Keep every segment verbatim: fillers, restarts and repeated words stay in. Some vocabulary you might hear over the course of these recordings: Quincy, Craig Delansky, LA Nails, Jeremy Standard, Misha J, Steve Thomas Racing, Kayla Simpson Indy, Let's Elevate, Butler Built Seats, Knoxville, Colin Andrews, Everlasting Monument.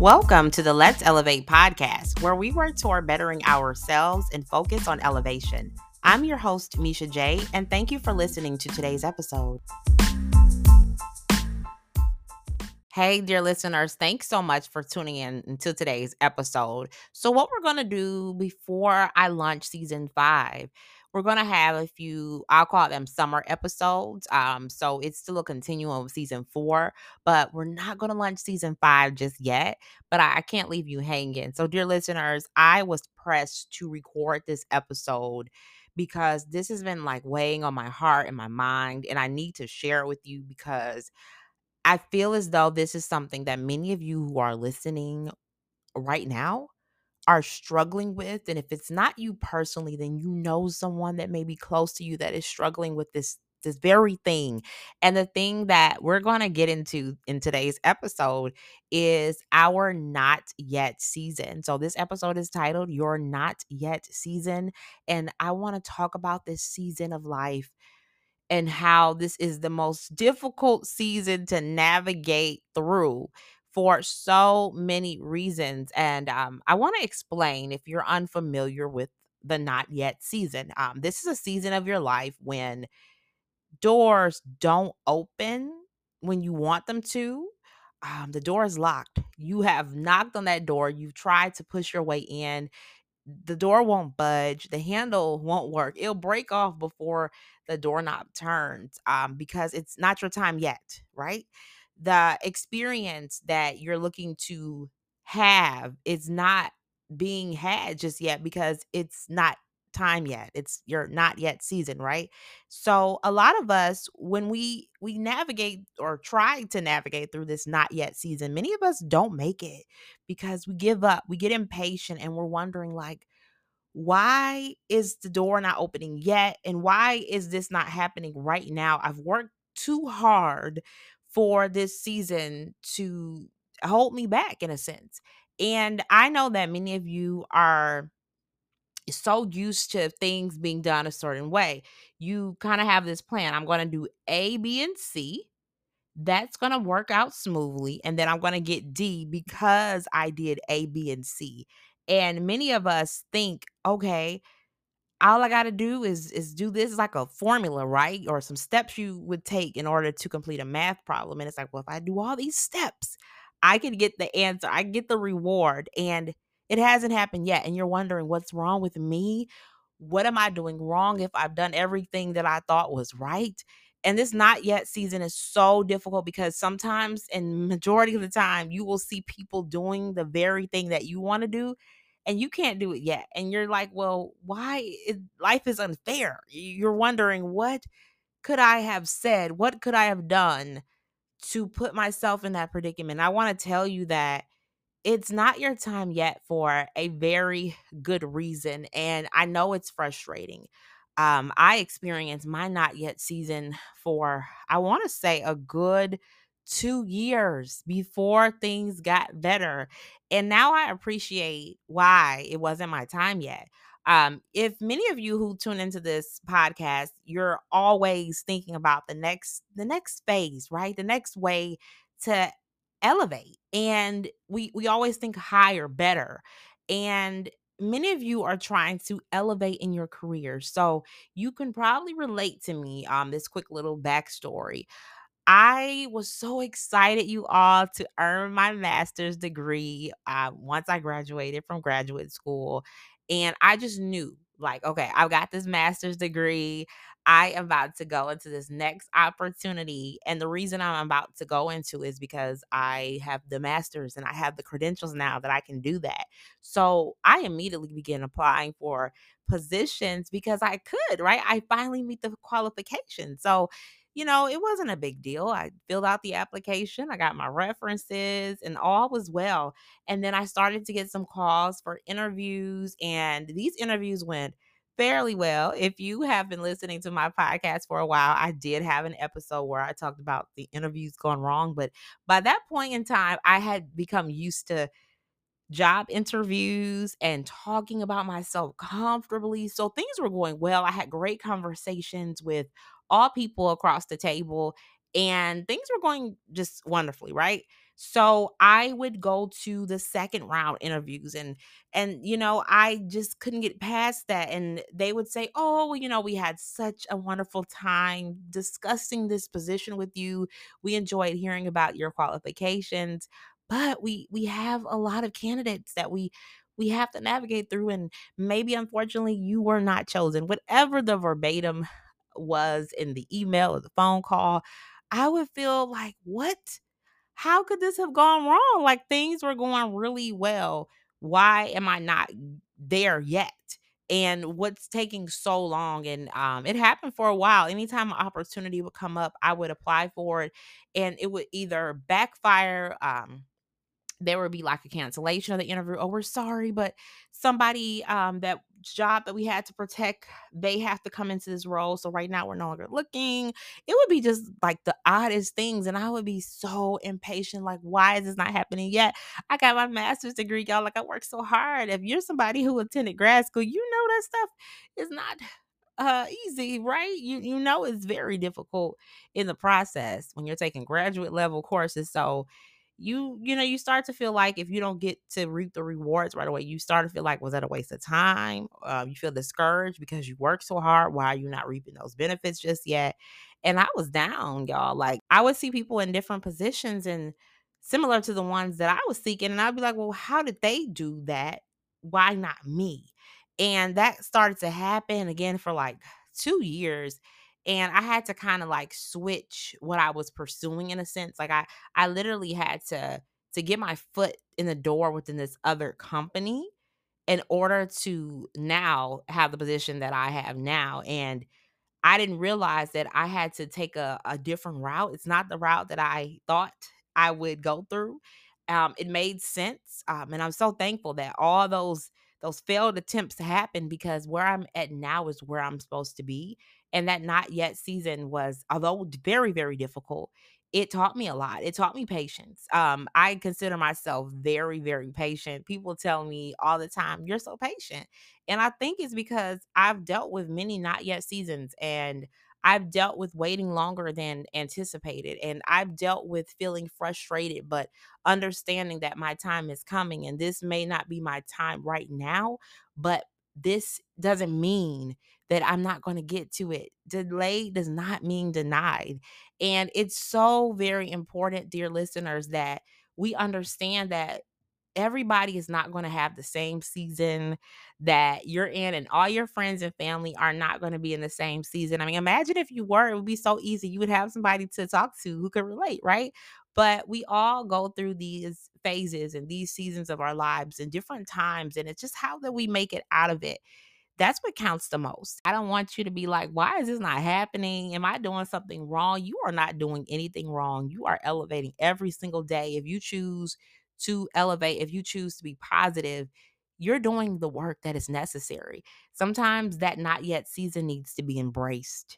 Welcome to the Let's Elevate podcast, where we work toward bettering ourselves and focus on elevation. I'm your host, Misha J, and thank you for listening to today's episode. Hey, dear listeners, thanks so much for tuning in to today's episode. So what we're going to do before I launch season five, we're going to have a few, I'll call them summer episodes. Um, so it's still a continuum of season four, but we're not going to launch season five just yet, but I, I can't leave you hanging. So dear listeners, I was pressed to record this episode because this has been like weighing on my heart and my mind, and I need to share it with you because I feel as though this is something that many of you who are listening right now are struggling with. And if it's not you personally, then you know someone that may be close to you that is struggling with this, this very thing. And the thing that we're going to get into in today's episode is our not yet season. So this episode is titled Your Not Yet Season. And I want to talk about this season of life and how this is the most difficult season to navigate through for so many reasons. And um, I want to explain if you're unfamiliar with the not yet season. Um, this is a season of your life when doors don't open when you want them to. Um, the door is locked. You have knocked on that door. You've tried to push your way in. The door won't budge. The handle won't work. It'll break off before the doorknob turns um, because it's not your time yet, right? The experience that you're looking to have is not being had just yet because it's not time yet. It's your not yet season, right? So a lot of us, when we we navigate or try to navigate through this not yet season, many of us don't make it because we give up, we get impatient, and we're wondering like, why is the door not opening yet? And why is this not happening right now? I've worked too hard for this season to hold me back in a sense. And I know that many of you are so used to things being done a certain way. You kind of have this plan. I'm going to do A, B, and C. That's going to work out smoothly. And then I'm going to get D because I did A, B, and C. And many of us think, okay, all I got to do is is do this like a formula, right? Or some steps you would take in order to complete a math problem. And it's like, well, if I do all these steps, I can get the answer. I can get the reward. And it hasn't happened yet. And you're wondering, what's wrong with me? What am I doing wrong if I've done everything that I thought was right? And this not yet season is so difficult because sometimes and majority of the time you will see people doing the very thing that you want to do and you can't do it yet. And you're like, well, why is, life is unfair. You're wondering, what could I have said? What could I have done to put myself in that predicament? I want to tell you that it's not your time yet for a very good reason. And I know it's frustrating. Um, I experienced my not yet season for, I want to say, a good two years before things got better. And now I appreciate why it wasn't my time yet. Um, if many of you who tune into this podcast, you're always thinking about the next, the next phase, right? The next way to elevate. And we, we always think higher, better. And many of you are trying to elevate in your career. So you can probably relate to me, um, this quick little backstory. I was so excited, you all, to earn my master's degree uh, once I graduated from graduate school. And I just knew, like, okay, I've got this master's degree. I am about to go into this next opportunity. And the reason I'm about to go into is because I have the master's and I have the credentials now that I can do that. So I immediately began applying for positions because I could, right? I finally meet the qualifications. So, you know, it wasn't a big deal. I filled out the application. I got my references and all was well. And then I started to get some calls for interviews, and these interviews went fairly well. If you have been listening to my podcast for a while, I did have an episode where I talked about the interviews gone wrong. But by that point in time, I had become used to job interviews and talking about myself comfortably. So things were going well. I had great conversations with all people across the table. and things were going just wonderfully, right? So I would go to the second round interviews, and, and, you know, I just couldn't get past that. And they would say, oh, you know, we had such a wonderful time discussing this position with you. We enjoyed hearing about your qualifications, but we, we have a lot of candidates that we, we have to navigate through. And maybe, unfortunately, you were not chosen, whatever the verbatim was in the email or the phone call. I would feel like, what? How could this have gone wrong? Like, things were going really well. Why am I not there yet? And what's taking so long? And um, it happened for a while. Anytime an opportunity would come up, I would apply for it, and it would either backfire. Um, there would be like a cancellation of the interview. Oh, we're sorry, but somebody, um, that job that we had to protect, they have to come into this role. So right now we're no longer looking. It would be just like the oddest things. And I would be so impatient. Like, why is this not happening yet? I got my master's degree, y'all. Like, I worked so hard. If you're somebody who attended grad school, you know that stuff is not uh, easy, right? You, you know, it's very difficult in the process when you're taking graduate level courses. So you, you know, you start to feel like if you don't get to reap the rewards right away, you start to feel like, was that a waste of time? Um, you feel discouraged because you worked so hard. Why are you not reaping those benefits just yet? And I was down, y'all. Like, I would see people in different positions and similar to the ones that I was seeking. And I'd be like, well, how did they do that? Why not me? And that started to happen again for like two years. And I had to kind of like switch what I was pursuing in a sense. Like I, I literally had to, to get my foot in the door within this other company in order to now have the position that I have now. And I didn't realize that I had to take a, a different route. It's not the route that I thought I would go through. Um, it made sense. Um, and I'm so thankful that all those Those failed attempts happen, because where I'm at now is where I'm supposed to be. And that not yet season was, although very, very difficult, it taught me a lot. It taught me patience. Um, I consider myself very, very patient. People tell me all the time, you're so patient. And I think it's because I've dealt with many not yet seasons, and I've dealt with waiting longer than anticipated, and I've dealt with feeling frustrated, but understanding that my time is coming, and this may not be my time right now, but this doesn't mean that I'm not going to get to it. Delay does not mean denied. And it's so very important, dear listeners, that we understand that everybody is not going to have the same season that you're in, and all your friends and family are not going to be in the same season. I mean, imagine if you were, it would be so easy. You would have somebody to talk to who could relate, right? But we all go through these phases and these seasons of our lives in different times, and it's just how that we make it out of it. That's what counts the most. I don't want you to be like, why is this not happening? Am I doing something wrong? You are not doing anything wrong. You are elevating every single day. If you choose to elevate, if you choose to be positive, you're doing the work that is necessary. Sometimes that not yet season needs to be embraced.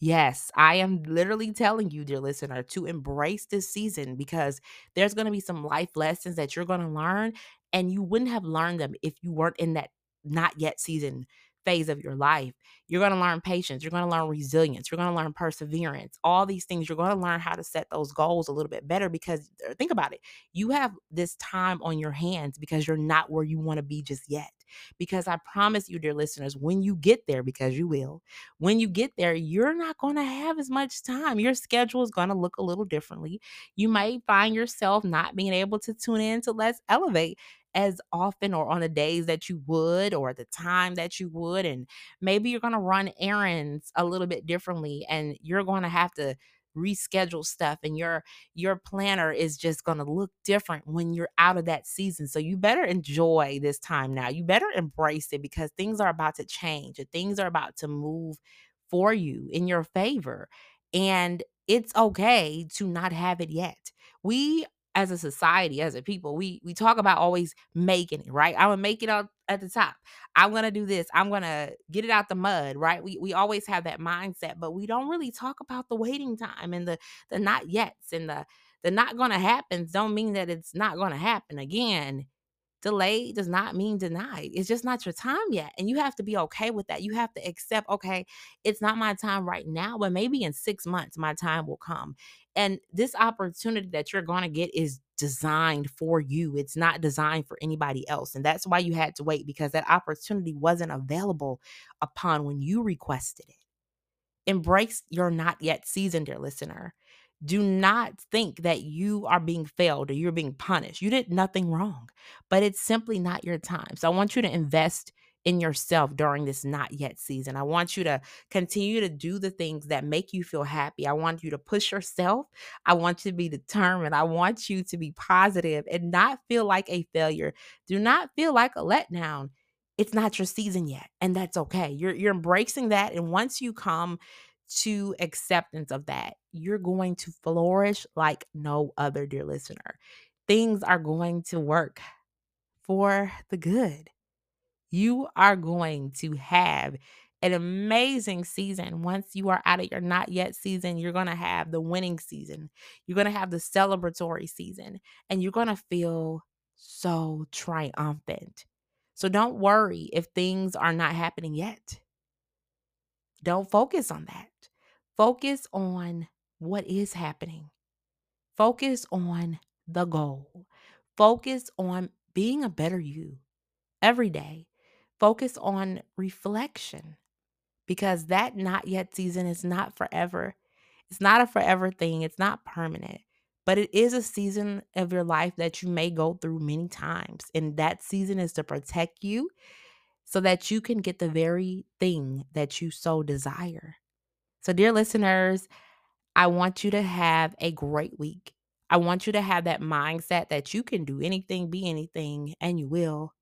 Yes, I am literally telling you, dear listener, to embrace this season, because there's going to be some life lessons that you're going to learn, and you wouldn't have learned them if you weren't in that not yet season phase of your life. You're going to learn patience. You're going to learn resilience. You're going to learn perseverance. All these things, you're going to learn how to set those goals a little bit better, because think about it. You have this time on your hands because you're not where you want to be just yet. Because I promise you, dear listeners, when you get there, because you will, when you get there, you're not going to have as much time. Your schedule is going to look a little differently. You may find yourself not being able to tune in to Let's Elevate as often, or on the days that you would, or at the time that you would. And maybe you're going to run errands a little bit differently, and you're going to have to reschedule stuff, and your your planner is just going to look different when you're out of that season. So you better enjoy this time now. You better embrace it, because things are about to change, and things are about to move for you in your favor. And it's okay to not have it yet. We as a society, as a people, we we talk about always making it, right? I'm going to make it out at the top. I'm going to do this. I'm going to get it out the mud, right? We we always have that mindset, but we don't really talk about the waiting time, and the the not yets, and the the not going to happens don't mean that it's not going to happen again. Delayed does not mean denied. It's just not your time yet. And you have to be okay with that. You have to accept, okay, it's not my time right now, but maybe in six months, my time will come. And this opportunity that you're going to get is designed for you. It's not designed for anybody else. And that's why you had to wait, because that opportunity wasn't available upon when you requested it. Embrace your not yet season, dear listener. Do not think that you are being failed or you're being punished. You did nothing wrong, but it's simply not your time. So I want you to invest in yourself during this not yet season. I want you to continue to do the things that make you feel happy. I want you to push yourself. I want you to be determined. I want you to be positive and not feel like a failure. Do not feel like a letdown. It's not your season yet, and that's okay. You're, you're embracing that, and once you come to acceptance of that, you're going to flourish like no other, dear listener. Things are going to work for the good. You are going to have an amazing season. Once you are out of your not yet season, you're going to have the winning season. You're going to have the celebratory season, and you're going to feel so triumphant. So don't worry if things are not happening yet. Don't focus on that. Focus on what is happening. Focus on the goal. Focus on being a better you every day. Focus on reflection, because that not yet season is not forever. It's not a forever thing. It's not permanent, but it is a season of your life that you may go through many times. And that season is to protect you so that you can get the very thing that you so desire. So, dear listeners, I want you to have a great week. I want you to have that mindset that you can do anything, be anything, and you will.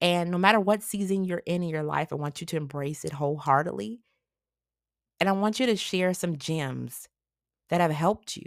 And no matter what season you're in in your life, I want you to embrace it wholeheartedly. And I want you to share some gems that have helped you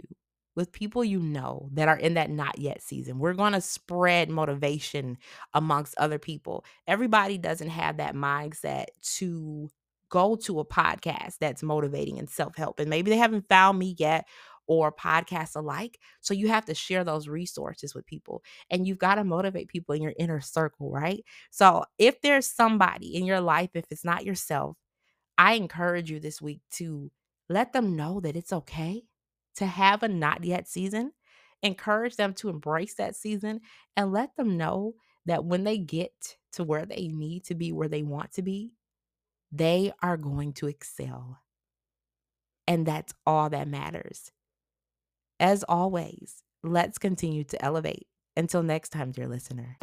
with people you know that are in that not yet season. We're going to spread motivation amongst other people. Everybody doesn't have that mindset to go to a podcast that's motivating and self-help. And maybe they haven't found me yet, or podcasts alike. So you have to share those resources with people, and you've got to motivate people in your inner circle, right? So if there's somebody in your life, if it's not yourself, I encourage you this week to let them know that it's okay to have a not yet season. Encourage them to embrace that season, and let them know that when they get to where they need to be, where they want to be, they are going to excel. And that's all that matters. As always, let's continue to elevate. Until next time, dear listener.